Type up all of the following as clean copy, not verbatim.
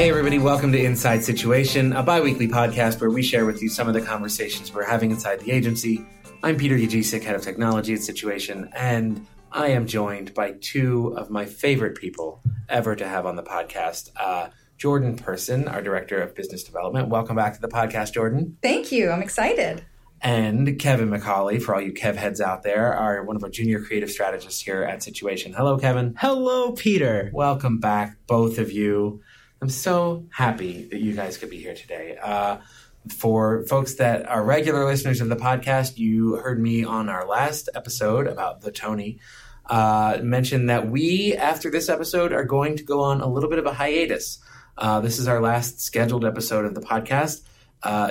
Hey everybody, welcome to Inside Situation, a bi-weekly podcast where we share with you some of the conversations we're having inside the agency. I'm Peter Gijic, Head of Technology at Situation, and I am joined by two of my favorite people ever to have on the podcast, Jordan Person, our Director of Business Development. Welcome back to the podcast, Jordan. Thank you. I'm excited. And Kevin McCauley, for all you Kev heads out there, are one of our junior creative strategists here at Situation. Hello, Kevin. Hello, Peter. Welcome back, both of you. I'm so happy that you guys could be here today. For folks that are regular listeners of the podcast, you heard me on our last episode about the Tony mention that we, after this episode, are going to go on a little bit of a hiatus. This is our last scheduled episode of the podcast.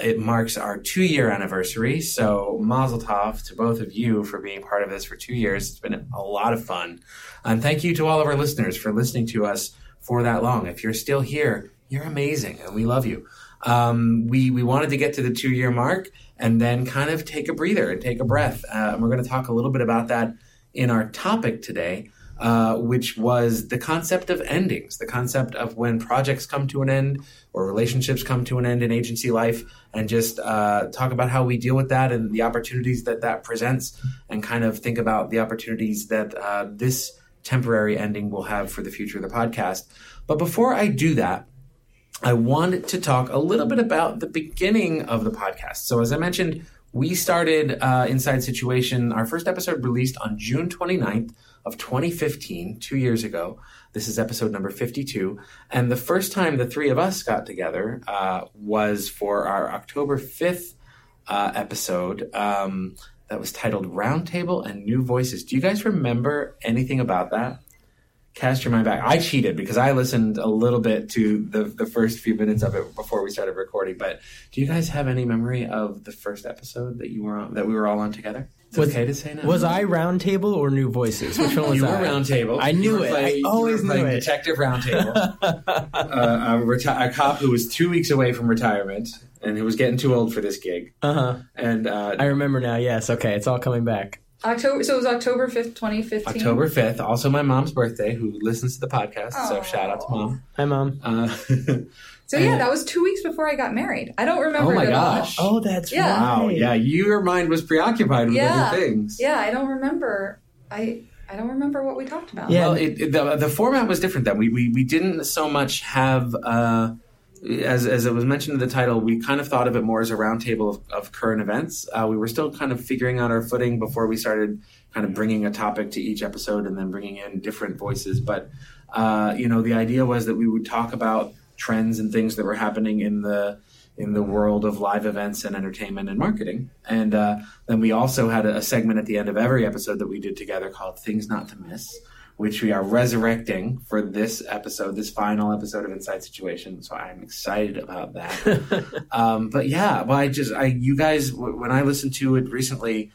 It marks our 2-year anniversary, so mazel tov to both of you for being part of this for 2 years. It's been a lot of fun. And thank you to all of our listeners for listening to us for that long. If you're still here, you're amazing, and we love you. We wanted to get to the 2-year mark and then kind of take a breather and take a breath. And we're going to talk a little bit about that in our topic today, which was the concept of endings, the concept of when projects come to an end or relationships come to an end in agency life, and just talk about how we deal with that and the opportunities that that presents, and kind of think about the opportunities that this temporary ending we'll have for the future of the podcast. But before I do that, I wanted to talk a little bit about the beginning of the podcast. So as I mentioned, we started Inside Situation. Our first episode released on June 29th of 2015, 2 years ago. This is episode number 52. And the first time the three of us got together was for our October 5th episode. That was titled Roundtable and New Voices. Do you guys remember anything about that? Cast your mind back. I cheated because I listened a little bit to the first few minutes of it before we started recording. But do you guys have any memory of the first episode that you were on, that we were all on together? It's okay to say now. Was I Roundtable or New Voices? Which one was I? You were Roundtable. I knew it. I always knew it. Detective Roundtable. A cop who was 2 weeks away from retirement and who was getting too old for this gig. Uh-huh. And I remember now. Yes. Okay. It's all coming back. So it was October 5th, 2015. October 5th. Also my mom's birthday, who listens to the podcast. Aww. So shout out to Mom. Hi, Mom. So yeah, that was 2 weeks before I got married. I don't remember. Oh my gosh. All. Oh, that's right. Wow. Yeah. Your mind was preoccupied with other things. Yeah. I don't remember. I don't remember what we talked about. Yeah. Well, the format was different then. We didn't so much have, as it was mentioned in the title, we kind of thought of it more as a roundtable of current events. We were still kind of figuring out our footing before we started kind of bringing a topic to each episode and then bringing in different voices. But, the idea was that we would talk about trends and things that were happening in the world of live events and entertainment and marketing. And then we also had a segment at the end of every episode that we did together called Things Not To Miss, which we are resurrecting for this episode, this final episode of Inside Situation. So I'm excited about that. You guys, when I listened to it recently,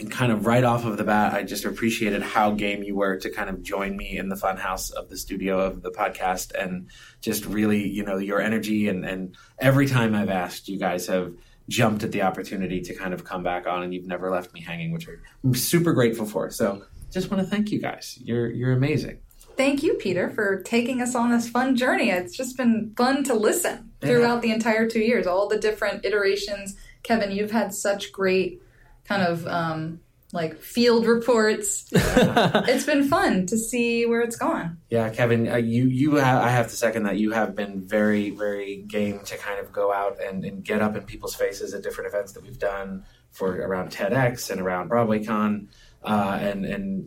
and kind of right off of the bat, I just appreciated how game you were to kind of join me in the fun house of the studio of the podcast, and just really, your energy. And every time I've asked, you guys have jumped at the opportunity to kind of come back on, and you've never left me hanging, which I'm super grateful for. So just want to thank you guys. You're amazing. Thank you, Peter, for taking us on this fun journey. It's just been fun to listen throughout the entire 2 years, all the different iterations. Kevin, you've had such great kind of field reports. It's been fun to see where it's gone. Yeah, Kevin, I have to second that. You have been very, very game to kind of go out and get up in people's faces at different events that we've done for around TEDx and around BroadwayCon.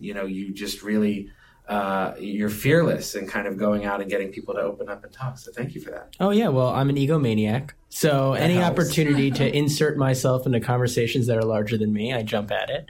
You just really, you're fearless in kind of going out and getting people to open up and talk. So thank you for that. Oh yeah. Well, I'm an egomaniac. So that any helps. Opportunity to insert myself into conversations that are larger than me, I jump at it.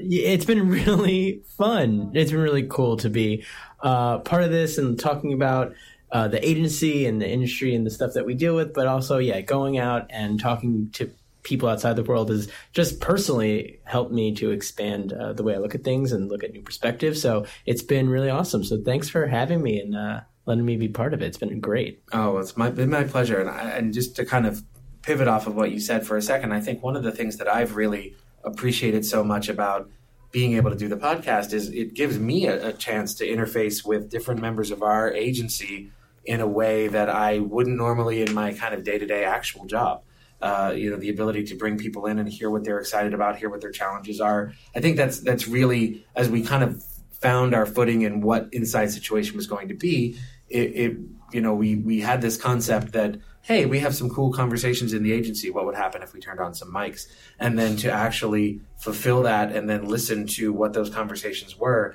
It's been really fun. It's been really cool to be, part of this and talking about, the agency and the industry and the stuff that we deal with, but also, going out and talking to people outside the world has just personally helped me to expand the way I look at things and look at new perspectives. So it's been really awesome. So thanks for having me and letting me be part of it. It's been great. Oh, it's been my pleasure. And just to kind of pivot off of what you said for a second, I think one of the things that I've really appreciated so much about being able to do the podcast is it gives me a chance to interface with different members of our agency in a way that I wouldn't normally in my kind of day-to-day actual job. The ability to bring people in and hear what they're excited about, hear what their challenges are. I think that's really, as we kind of found our footing in what Inside Situation was going to be, we had this concept that, hey, we have some cool conversations in the agency. What would happen if we turned on some mics? And then to actually fulfill that and then listen to what those conversations were.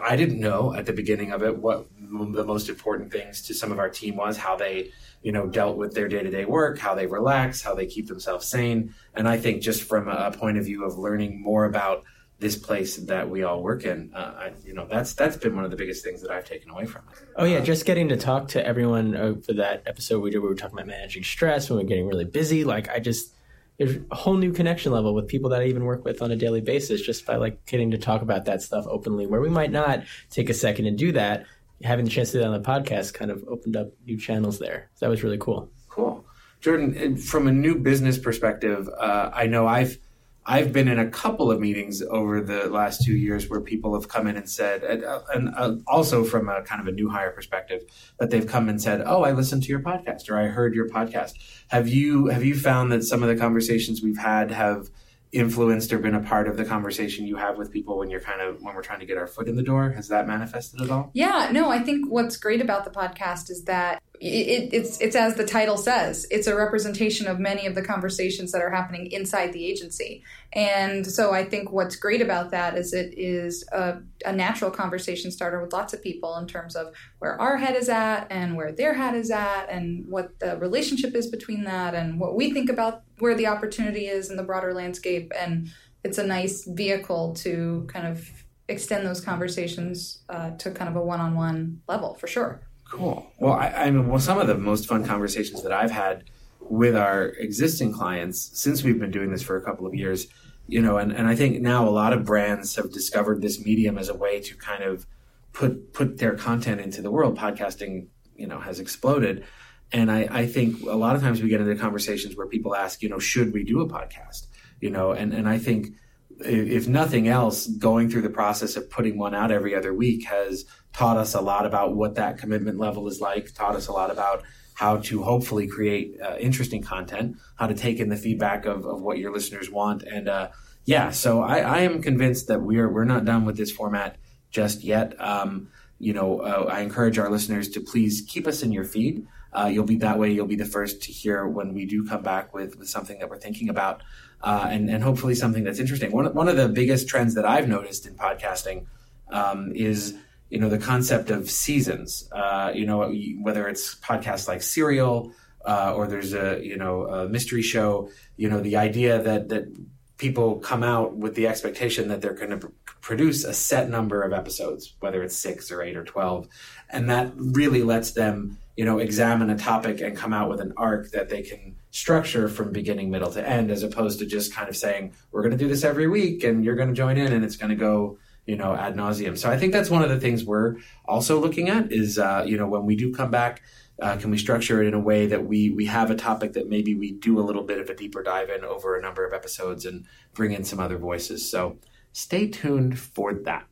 I didn't know at the beginning of it what the most important things to some of our team was, how they, dealt with their day-to-day work, how they relax, how they keep themselves sane. And I think just from a point of view of learning more about this place that we all work in, that's been one of the biggest things that I've taken away from it. Oh, yeah. Just getting to talk to everyone for that episode we did where we were talking about managing stress when we're getting really busy. There's a whole new connection level with people that I even work with on a daily basis just by getting to talk about that stuff openly where we might not take a second and do that. Having the chance to do that on the podcast kind of opened up new channels there. So that was really cool. Cool. Jordan, from a new business perspective, I know I've been in a couple of meetings over the last 2 years where people have come in and said, and also from a kind of a new hire perspective, that they've come and said, oh, I listened to your podcast or I heard your podcast. Have you found that some of the conversations we've had have influenced or been a part of the conversation you have with people when we're trying to get our foot in the door? Has that manifested at all? Yeah, no, I think what's great about the podcast is that it's as the title says, it's a representation of many of the conversations that are happening inside the agency. And so I think what's great about that is it is a natural conversation starter with lots of people in terms of where our head is at and where their head is at and what the relationship is between that and what we think about where the opportunity is in the broader landscape. And it's a nice vehicle to kind of extend those conversations to kind of a one-on-one level for sure. Cool. Well, I mean, some of the most fun conversations that I've had with our existing clients since we've been doing this for a couple of years, and I think now a lot of brands have discovered this medium as a way to kind of put their content into the world. Podcasting, has exploded. And I think a lot of times we get into conversations where people ask, should we do a podcast? And I think if nothing else, going through the process of putting one out every other week has taught us a lot about what that commitment level is like, taught us a lot about how to hopefully create interesting content, how to take in the feedback of what your listeners want. And so I am convinced that we're not done with this format just yet. I encourage our listeners to please keep us in your feed. You'll be the first to hear when we do come back with something that we're thinking about and hopefully something that's interesting. One of the biggest trends that I've noticed in podcasting is, the concept of seasons, whether it's podcasts like Serial or there's a mystery show, the idea that people come out with the expectation that they're going to produce a set number of episodes, whether it's 6 or 8 or 12. And that really lets them, examine a topic and come out with an arc that they can structure from beginning, middle to end, as opposed to just kind of saying, we're going to do this every week and you're going to join in and it's going to go, ad nauseum. So I think that's one of the things we're also looking at is, when we do come back, can we structure it in a way that we have a topic that maybe we do a little bit of a deeper dive in over a number of episodes and bring in some other voices. So stay tuned for that.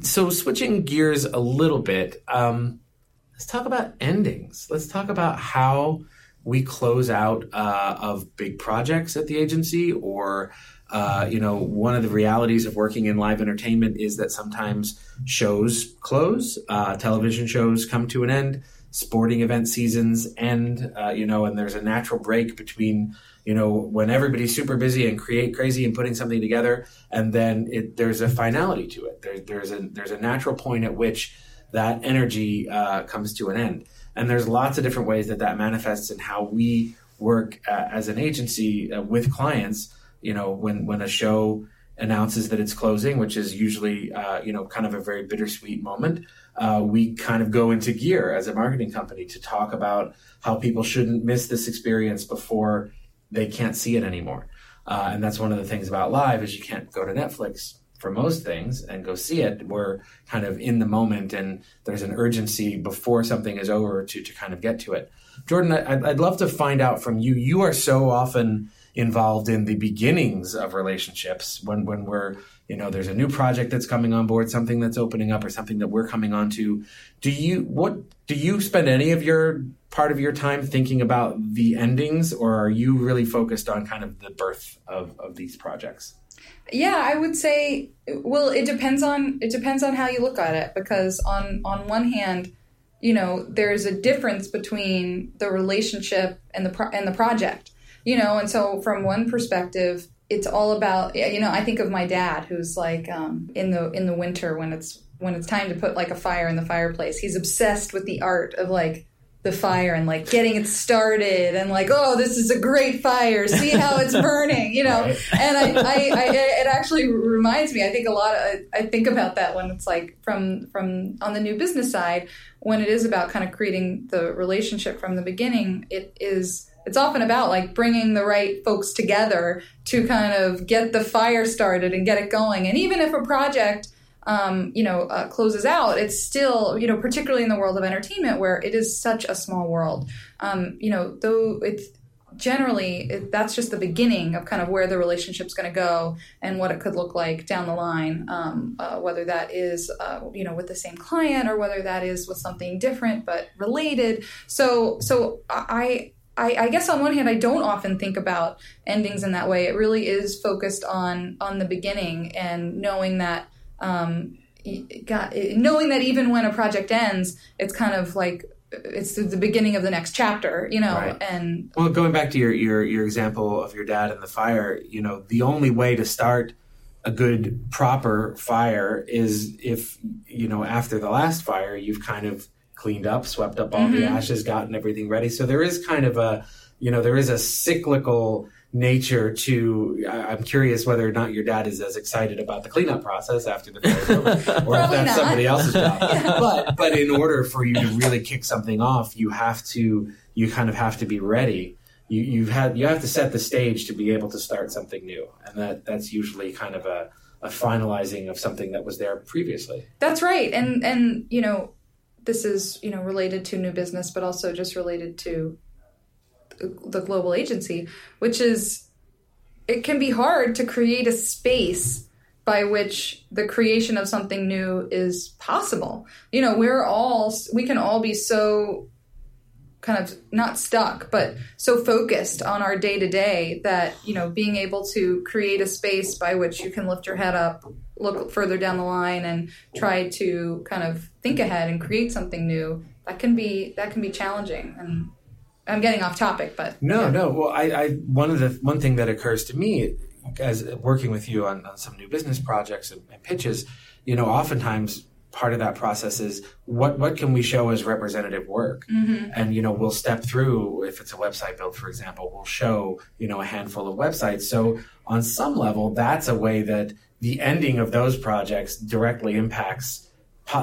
So switching gears a little bit, let's talk about endings. Let's talk about how we close out of big projects at the agency or, one of the realities of working in live entertainment is that sometimes shows close, television shows come to an end, sporting event seasons end, and there's a natural break between when everybody's super busy and crazy and putting something together, and then there's a finality to it. There's a natural point at which that energy comes to an end. And there's lots of different ways that manifests in how we work as an agency with clients. When a show announces that it's closing, which is usually, kind of a very bittersweet moment, we kind of go into gear as a marketing company to talk about how people shouldn't miss this experience before they can't see it anymore. And that's one of the things about live is you can't go to Netflix for most things and go see it. We're kind of in the moment and there's an urgency before something is over to kind of get to it. Jordan, I'd love to find out from you. You are so often involved in the beginnings of relationships when we're, you know, there's a new project that's coming on board, something that's opening up or something that we're coming onto. Do you spend any of your part of your time thinking about the endings, or are you really focused on kind of the birth of these projects? Yeah, I would say, well, it depends on how you look at it, because on one hand, you know, there's a difference between the relationship and the project, you know. And so from one perspective, it's all about, you know, I think of my dad, who's like in the winter when it's time to put like a fire in the fireplace, he's obsessed with the art of like the fire and like getting it started and like, oh, this is a great fire, see how it's burning, you know. Right. And I it actually reminds me, I think a lot of, I think about that when it's like from on the new business side, when it is about kind of creating the relationship from the beginning, it's often about like bringing the right folks together to kind of get the fire started and get it going. And even if a project closes out, it's still, you know, particularly in the world of entertainment where it is such a small world, you know, though it's generally, that's just the beginning of kind of where the relationship's going to go and what it could look like down the line, whether that is, you know, with the same client or whether that is with something different but related. So I guess on one hand, I don't often think about endings in that way. It really is focused on the beginning and knowing that, knowing that even when a project ends, it's kind of like it's the beginning of the next chapter, you know. Right. And well, going back to your example of your dad and the fire, you know, the only way to start a good proper fire is if, you know, after the last fire, you've kind of cleaned up, swept up all the ashes, gotten everything ready. So there is kind of a, you know, there is a cyclical nature to, I'm curious whether or not your dad is as excited about the cleanup process after the fire's over, or if that's somebody else's job. Yeah. But in order for you to really kick something off, you kind of have to be ready. You have to set the stage to be able to start something new, and that's usually kind of a finalizing of something that was there previously. That's right, and you know, this is, you know, related to new business, but also just related to the global agency, which is, it can be hard to create a space by which the creation of something new is possible. You know, we can all be so kind of not stuck, but so focused on our day to day that, you know, being able to create a space by which you can lift your head up, look further down the line and try to kind of think ahead and create something new, that can be challenging. And I'm getting off topic, but no. Well, one thing that occurs to me as working with you on some new business projects and pitches, you know, oftentimes part of that process is what can we show as representative work, and you know, we'll step through, if it's a website build, for example, we'll show, you know, a handful of websites. So on some level, that's a way that the ending of those projects directly impacts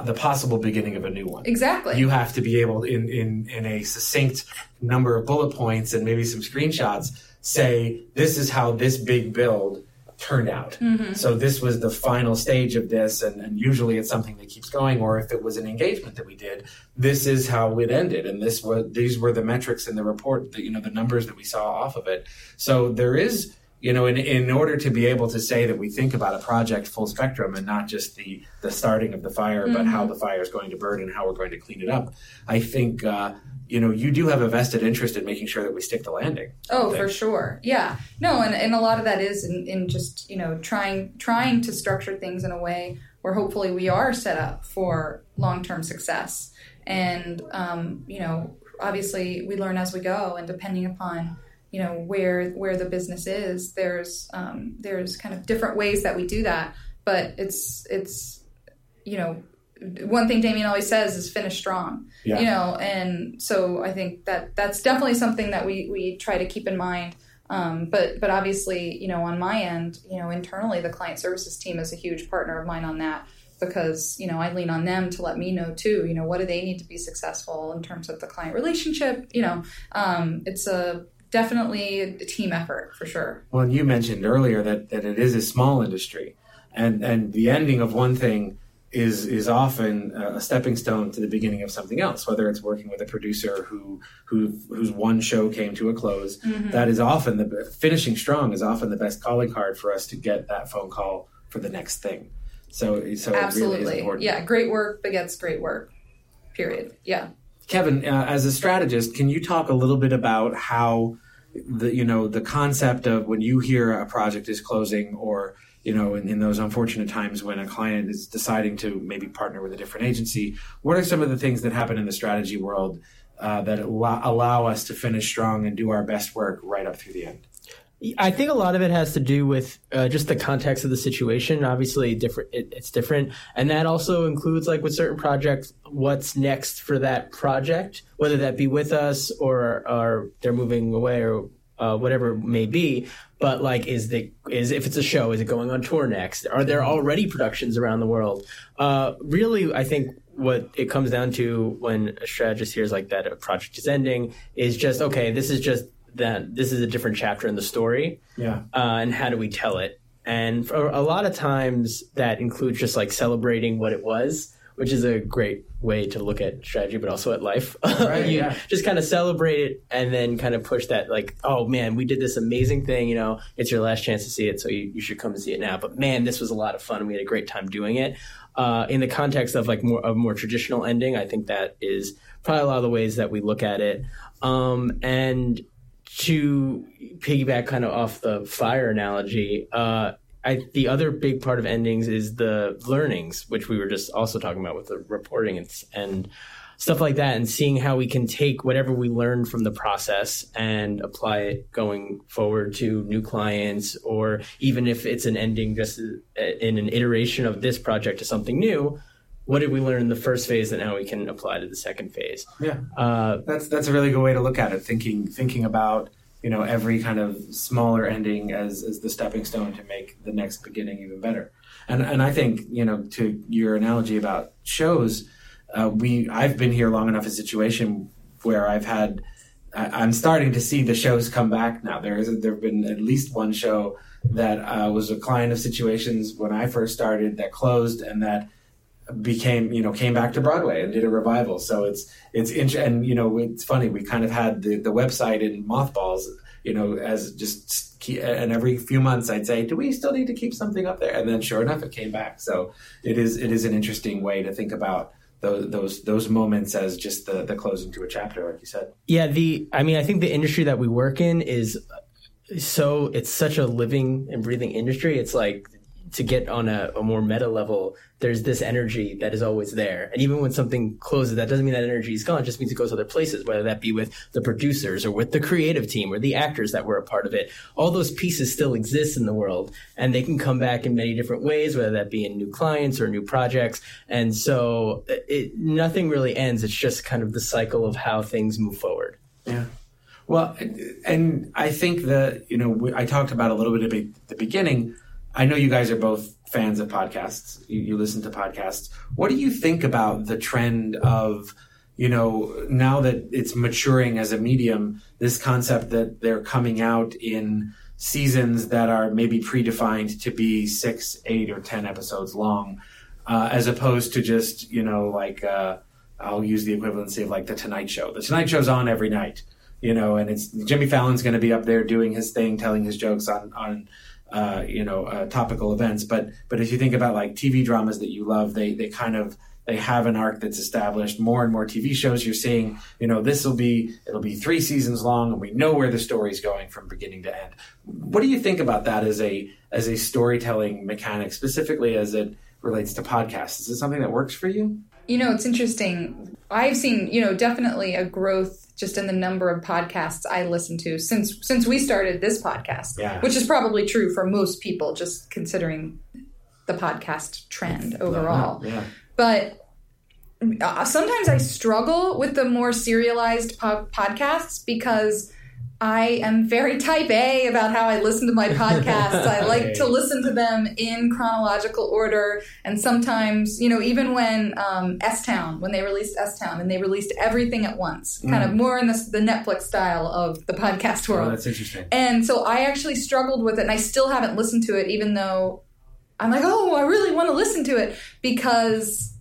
the possible beginning of a new one. Exactly. You have to be able, in a succinct number of bullet points and maybe some screenshots, say, this is how this big build turned out. So this was the final stage of this, and usually it's something that keeps going. Or if it was an engagement that we did, this is how it ended, and these were the metrics in the report, that, you know, the numbers that we saw off of it. So there is, you know, in order to be able to say that we think about a project full spectrum and not just the starting of the fire, but how the fire is going to burn and how we're going to clean it up, I think, you know, you do have a vested interest in making sure that we stick the landing. Oh, for sure. Yeah. No, and a lot of that is in just, you know, trying to structure things in a way where hopefully we are set up for long-term success. And, you know, obviously we learn as we go, and depending upon, you know, where the business is, there's kind of different ways that we do that. But it's you know, one thing Damien always says is finish strong. Yeah. You know, and so I think that's definitely something that we try to keep in mind. But obviously, you know, on my end, you know, internally the client services team is a huge partner of mine on that, because, you know, I lean on them to let me know too, you know, what do they need to be successful in terms of the client relationship. You know, it's definitely a team effort, for sure. Well, you mentioned earlier that it is a small industry, and the ending of one thing is often a stepping stone to the beginning of something else, whether it's working with a producer whose one show came to a close. Mm-hmm. That is often finishing strong is often the best calling card for us to get that phone call for the next thing. So absolutely. It really is important. Yeah, great work begets great work, period. Yeah. Kevin, as a strategist, can you talk a little bit about how the concept of when you hear a project is closing, or in those unfortunate times when a client is deciding to maybe partner with a different agency, what are some of the things that happen in the strategy world that allow us to finish strong and do our best work right up through the end? I think a lot of it has to do with just the context of the situation. Obviously, it's different. And that also includes, like with certain projects, what's next for that project, whether that be with us or they're moving away or whatever it may be. But like, if it's a show, is it going on tour next? Are there already productions around the world? Really, I think what it comes down to when a strategist hears like that a project is ending is just, okay, this is a different chapter in the story. Yeah. And how do we tell it? And for a lot of times that includes just like celebrating what it was, which is a great way to look at strategy, but also at life. Right, just kind of celebrate it and then kind of push that like, oh man, we did this amazing thing. It's your last chance to see it. So you should come and see it now. But man, this was a lot of fun. We had a great time doing it. In the context of like more traditional ending, I think that is probably a lot of the ways that we look at it. And to piggyback kind of off the fire analogy, the other big part of endings is the learnings, which we were just also talking about with the reporting and stuff like that, and seeing how we can take whatever we learned from the process and apply it going forward to new clients, or even if it's an ending just in an iteration of this project to something new. What did we learn in the first phase that now we can apply to the second phase? Yeah, that's a really good way to look at it. Thinking about every kind of smaller ending as the stepping stone to make the next beginning even better. And I think to your analogy about shows, I've been here long enough a situation where I'm starting to see the shows come back now. There've been at least one show that was a client of Situations when I first started that closed and that became came back to Broadway and did a revival. So it's and it's funny, we kind of had the website in mothballs, as just and every few months I'd say, do we still need to keep something up there? And then sure enough, it came back. So it is an interesting way to think about those moments as just the closing to a chapter, like you said. Yeah, I think the industry that we work in is so, it's such a living and breathing industry. It's like, to get on a more meta level, there's this energy that is always there. And even when something closes, that doesn't mean that energy is gone. It just means it goes other places, whether that be with the producers or with the creative team or the actors that were a part of it. All those pieces still exist in the world, and they can come back in many different ways, whether that be in new clients or new projects. And so nothing really ends. It's just kind of the cycle of how things move forward. Yeah. Well, and I think that, I talked about a little bit at the beginning, I know you guys are both fans of podcasts. You listen to podcasts. What do you think about the trend of, now that it's maturing as a medium, this concept that they're coming out in seasons that are maybe predefined to be 6, 8, or 10 episodes long, as opposed to just, I'll use the equivalency of like The Tonight Show. The Tonight Show's on every night, and it's Jimmy Fallon's going to be up there doing his thing, telling his jokes on topical events. But if you think about like TV dramas that you love, they have an arc that's established. More and more TV shows you're seeing, it'll be 3 seasons long and we know where the story's going from beginning to end. What do you think about that as a storytelling mechanic, specifically as it relates to podcasts? Is it something that works for you? It's interesting. I've seen, definitely a growth just in the number of podcasts I listen to since we started this podcast, yeah. Which is probably true for most people, just considering the podcast trend overall. Yeah. But sometimes I struggle with the more serialized podcasts because I am very type A about how I listen to my podcasts. I like to listen to them in chronological order. And sometimes, even when S-Town, and they released everything at once, kind of more in the Netflix style of the podcast world. Oh, that's interesting. And so I actually struggled with it, and I still haven't listened to it, even though I'm like, oh, I really want to listen to it, because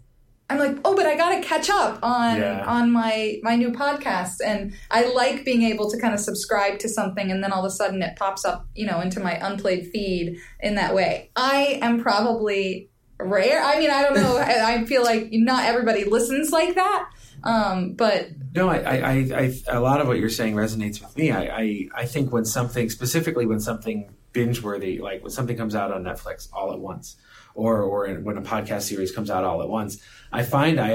I'm like, oh, but I got to catch up on my new podcast. And I like being able to kind of subscribe to something, and then all of a sudden it pops up, you know, into my unplayed feed in that way. I am probably rare. I mean, I don't know. I feel like not everybody listens like that. But no, I a lot of what you're saying resonates with me. I think when something, specifically when something binge-worthy, like when something comes out on Netflix all at once, or when a podcast series comes out all at once, I find I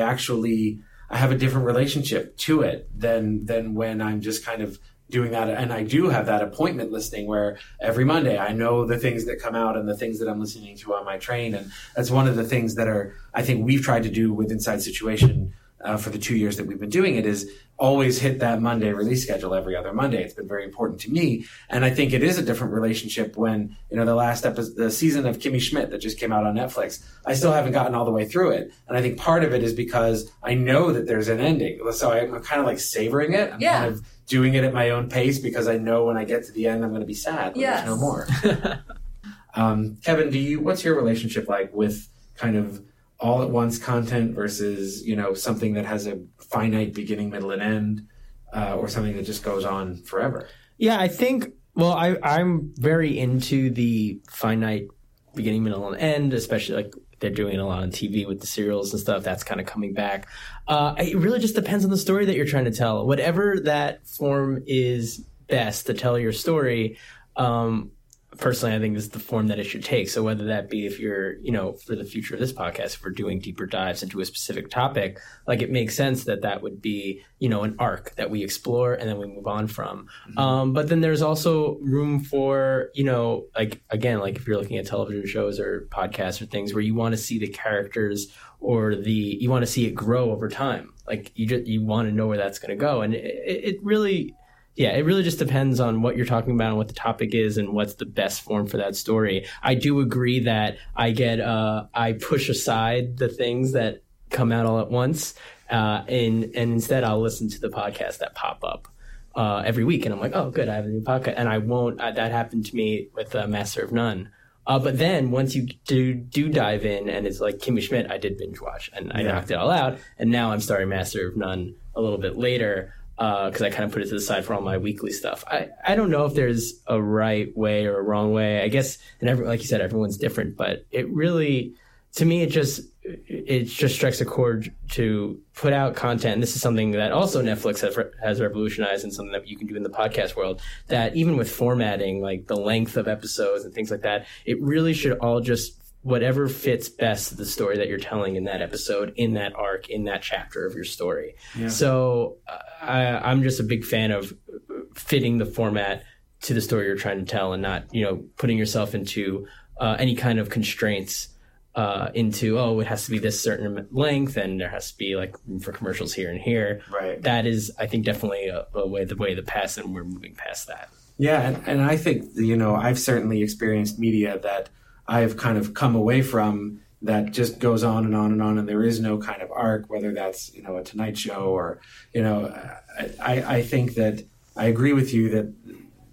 have a different relationship to it than when I'm just kind of doing that. And I do have that appointment listening where every Monday I know the things that come out and the things that I'm listening to on my train. And that's one of the things that I think we've tried to do with Inside Situation for the 2 years that we've been doing it, is always hit that Monday release schedule every other Monday. It's been very important to me. And I think it is a different relationship when, you know, the last episode, the season of Kimmy Schmidt that just came out on Netflix, I still haven't gotten all the way through it. And I think part of it is because I know that there's an ending. So I'm kind of like savoring it. I'm kind of doing it at my own pace, because I know when I get to the end, I'm going to be sad. Yes. There's no more. Kevin, what's your relationship like with kind of all at once content versus, you know, something that has a finite beginning, middle, and end, or something that just goes on forever? Yeah, I think, well, I'm very into the finite beginning, middle, and end, especially like they're doing a lot on TV with the serials and stuff. That's kind of coming back. It really just depends on the story that you're trying to tell. Whatever that form is best to tell your story, personally, I think this is the form that it should take. So whether that be, if you're, you know, for the future of this podcast, if we're doing deeper dives into a specific topic, like it makes sense that would be, you know, an arc that we explore and then we move on from. Mm-hmm. But then there's also room for, you know, like, again, like if you're looking at television shows or podcasts or things where you want to see the characters or you want to see it grow over time. Like you want to know where that's going to go. And it really... Yeah, it really just depends on what you're talking about and what the topic is and what's the best form for that story. I do agree that I push aside the things that come out all at once, and instead I'll listen to the podcasts that pop up every week. And I'm like, oh, good, I have a new podcast. And I won't. That happened to me with Master of None. But then once you do dive in, and it's like Kimmy Schmidt, I did binge watch and I knocked it all out. And now I'm starting Master of None a little bit later, because I kind of put it to the side for all my weekly stuff. I don't know if there's a right way or a wrong way. I guess, and like you said, everyone's different, but it really, to me, it just strikes a chord to put out content. And this is something that also Netflix has revolutionized, and something that you can do in the podcast world, that even with formatting, like the length of episodes and things like that, it really should all just, whatever fits best the story that you're telling in that episode, in that arc, in that chapter of your story. Yeah. So I'm just a big fan of fitting the format to the story you're trying to tell, and not, you know, putting yourself into any kind of constraints into, oh, it has to be this certain length and there has to be like room for commercials here and here. Right. That is, I think, definitely the way the past, and we're moving past that. Yeah. And I think, you know, I've certainly experienced media that I've kind of come away from that just goes on and on and on, and there is no kind of arc, whether that's, you know, a Tonight Show or, you know, I think that I agree with you that,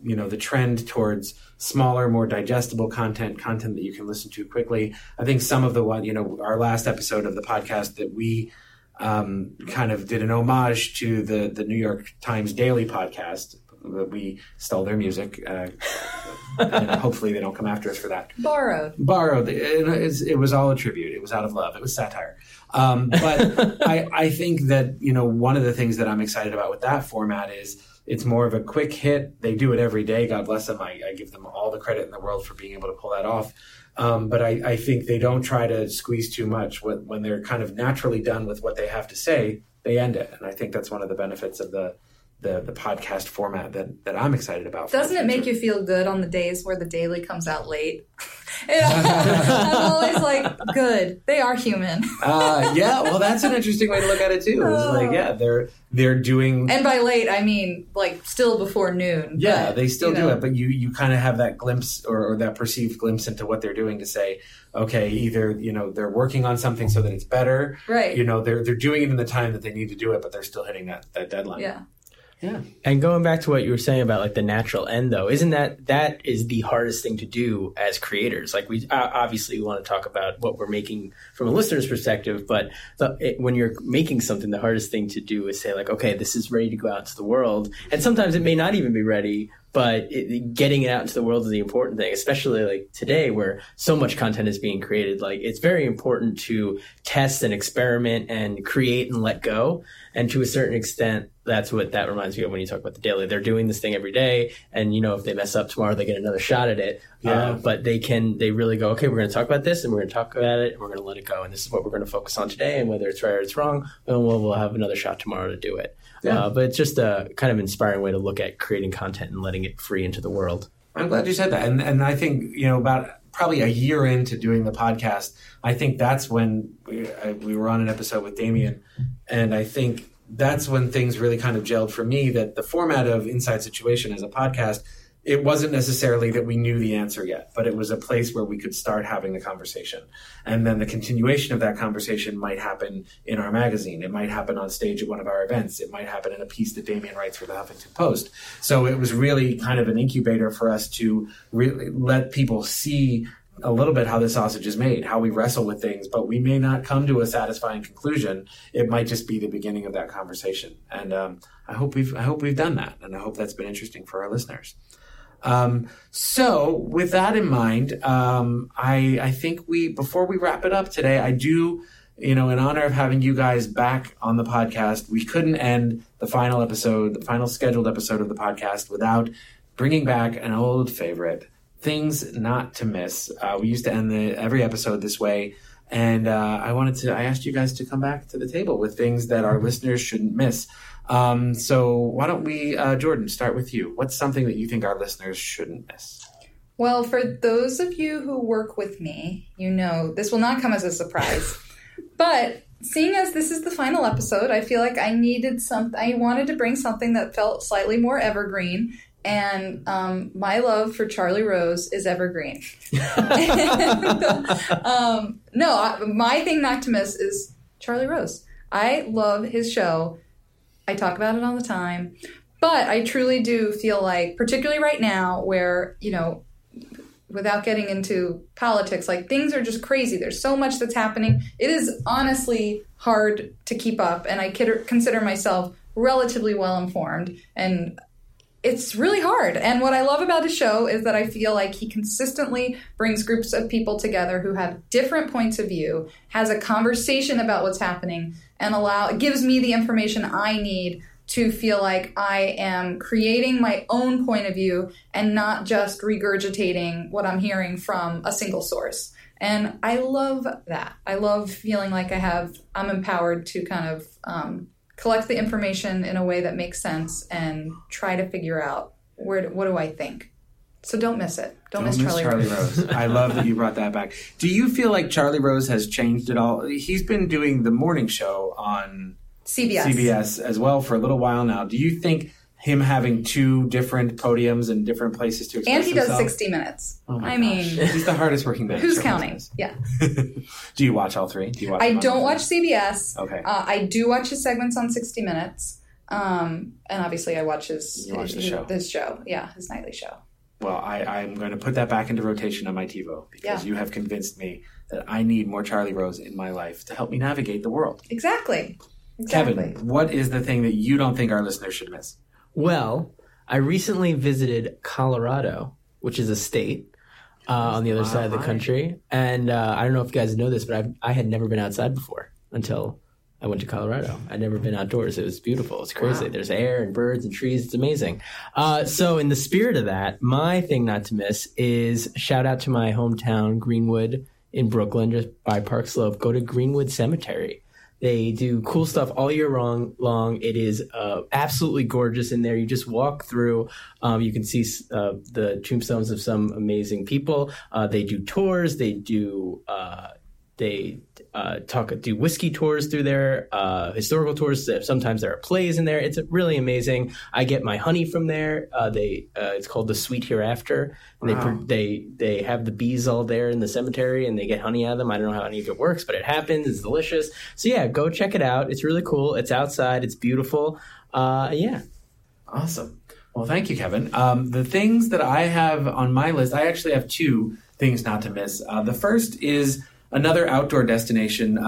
you know, the trend towards smaller, more digestible content that you can listen to quickly. I think some of the one, you know, our last episode of the podcast that we kind of did an homage to the New York Times Daily podcast, that we stole their music, and hopefully they don't come after us for that. Borrowed. It was all a tribute. It was out of love. It was satire. But I think that, you know, one of the things that I'm excited about with that format is it's more of a quick hit. They do it every day. God bless them. I give them all the credit in the world for being able to pull that off. But I think they don't try to squeeze too much. When they're kind of naturally done with what they have to say, they end it. And I think that's one of the benefits of the podcast format that I'm excited about. Doesn't it make you feel good on the days where the Daily comes out late? I'm always like, good, they are human. Yeah, well, that's an interesting way to look at it too. It's like, yeah, they're doing, and by late I mean like still before noon. Yeah, but, they still do it, but you kind of have that glimpse or that perceived glimpse into what they're doing to say, okay, either, you know, they're working on something so that it's better, right? You know, they're doing it in the time that they need to do it, but they're still hitting that deadline. Yeah. Yeah. And going back to what you were saying about like the natural end, though, isn't that is the hardest thing to do as creators? Like we obviously we want to talk about what we're making from a listener's perspective, but when you're making something, the hardest thing to do is say like, okay, this is ready to go out into the world. And sometimes it may not even be ready, but getting it out into the world is the important thing, especially like today where so much content is being created. Like it's very important to test and experiment and create and let go. And to a certain extent, that's what that reminds me of when you talk about The Daily. They're doing this thing every day. And, you know, if they mess up tomorrow, they get another shot at it. Yeah. But they really go, okay, we're going to talk about this and we're going to talk about it and we're going to let it go. And this is what we're going to focus on today. And whether it's right or it's wrong, and we'll have another shot tomorrow to do it. Yeah. But it's just a kind of inspiring way to look at creating content and letting it free into the world. I'm glad you said that. And I think, you know, about probably a year into doing the podcast, I think that's when we were on an episode with Damien. And I think that's when things really kind of gelled for me, that the format of Inside Situation as a podcast, it wasn't necessarily that we knew the answer yet, but it was a place where we could start having the conversation. And then the continuation of that conversation might happen in our magazine. It might happen on stage at one of our events. It might happen in a piece that Damien writes for the Huffington Post. So it was really kind of an incubator for us to really let people see a little bit how the sausage is made, how we wrestle with things, but we may not come to a satisfying conclusion. It might just be the beginning of that conversation. And I hope we've done that. And I hope that's been interesting for our listeners. So with that in mind, I think before we wrap it up today, I do, you know, in honor of having you guys back on the podcast, we couldn't end the final scheduled episode of the podcast without bringing back an old favorite, Things Not to Miss. We used to end every episode this way. And I asked you guys to come back to the table with things that our listeners shouldn't miss. So why don't we, Jordan, start with you. What's something that you think our listeners shouldn't miss? Well, for those of you who work with me, you know this will not come as a surprise. But seeing as this is the final episode, I feel like I wanted to bring something that felt slightly more evergreen. And my love for Charlie Rose is evergreen. My thing not to miss is Charlie Rose. I love his show. I talk about it all the time. But I truly do feel like, particularly right now where, you know, without getting into politics, like things are just crazy. There's so much that's happening. It is honestly hard to keep up. And I consider myself relatively well informed, and it's really hard. And what I love about his show is that I feel like he consistently brings groups of people together who have different points of view, has a conversation about what's happening, and gives me the information I need to feel like I am creating my own point of view and not just regurgitating what I'm hearing from a single source. And I love that. I love feeling like I'm empowered to kind of collect the information in a way that makes sense and try to figure out what do I think. So don't miss it. Don't miss Charlie Rose. I love that you brought that back. Do you feel like Charlie Rose has changed at all? He's been doing the morning show on CBS as well for a little while now. Do you think him having two different podiums and different places to express himself? And he does 60 Minutes. Oh my gosh. Mean, he's the hardest working man. Who's counting? Yeah. Do you watch all three? I don't watch CBS. Okay. I do watch his segments on 60 Minutes, and obviously I watch his show. Yeah, his nightly show. Well, I'm going to put that back into rotation on my TiVo because you have convinced me that I need more Charlie Rose in my life to help me navigate the world. Exactly. Kevin, what is the thing that you don't think our listeners should miss? Well, I recently visited Colorado, which is a state on the other side of the country. And I don't know if you guys know this, but I had never been outside before until I went to Colorado. I'd never been outdoors. It was beautiful. It's crazy. Wow. There's air and birds and trees. It's amazing. So in the spirit of that, my thing not to miss is shout out to my hometown, Greenwood in Brooklyn, just by Park Slope. Go to Greenwood Cemetery. They do cool stuff all year long. It is absolutely gorgeous in there. You just walk through. You can see the tombstones of some amazing people. They do tours. They do do whiskey tours through there, historical tours. Sometimes there are plays in there. It's really amazing. I get my honey from there. It's called the Sweet Hereafter. And wow. They have the bees all there in the cemetery, and they get honey out of them. I don't know how any of it works, but it happens. It's delicious. So yeah, go check it out. It's really cool. It's outside. It's beautiful. Yeah. Awesome. Well, thank you, Kevin. The things that I have on my list, I actually have two things not to miss. The first is another outdoor destination.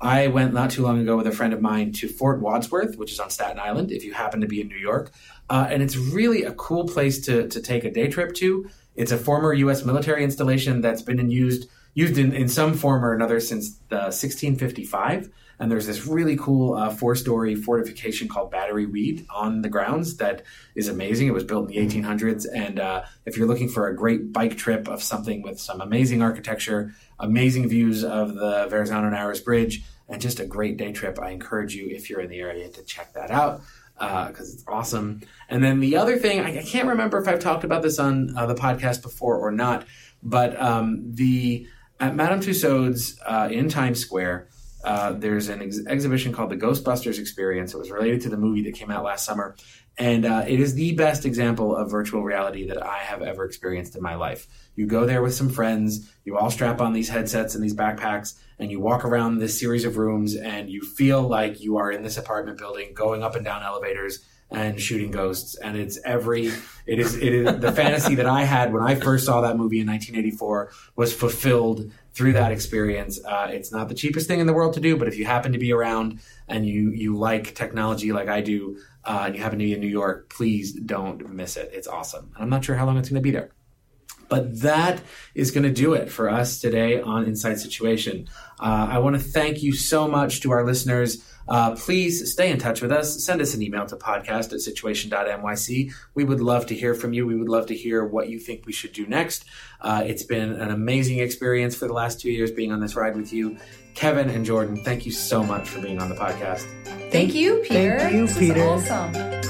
I went not too long ago with a friend of mine to Fort Wadsworth, which is on Staten Island, if you happen to be in New York. And it's really a cool place to take a day trip to. It's a former U.S. military installation that's been used in some form or another since 1655. And there's this really cool four-story fortification called Battery Weed on the grounds that is amazing. It was built in the 1800s. And if you're looking for a great bike trip of something with some amazing architecture, amazing views of the Verrazzano-Narrows Bridge, and just a great day trip, I encourage you, if you're in the area, to check that out because it's awesome. And then the other thing, I can't remember if I've talked about this on the podcast before or not, but at Madame Tussauds in Times Square, there's an exhibition called the Ghostbusters Experience. It was related to the movie that came out last summer. And it is the best example of virtual reality that I have ever experienced in my life. You go there with some friends, you all strap on these headsets and these backpacks, and you walk around this series of rooms, and you feel like you are in this apartment building, going up and down elevators and shooting ghosts. And it is the fantasy that I had when I first saw that movie in 1984 was fulfilled through that experience. It's not the cheapest thing in the world to do, but if you happen to be around and you like technology like I do, and you happen to be in New York, please don't miss it. It's awesome. And I'm not sure how long it's going to be there. But that is going to do it for us today on Inside Situation. I want to thank you so much to our listeners. Please stay in touch with us. Send us an email to podcast@situation.myc. We would love to hear from you. We would love to hear what you think we should do next. It's been an amazing experience for the last 2 years being on this ride with you. Kevin and Jordan, thank you so much for being on the podcast. Thank you, Peter. Thank you, Peter. This is awesome.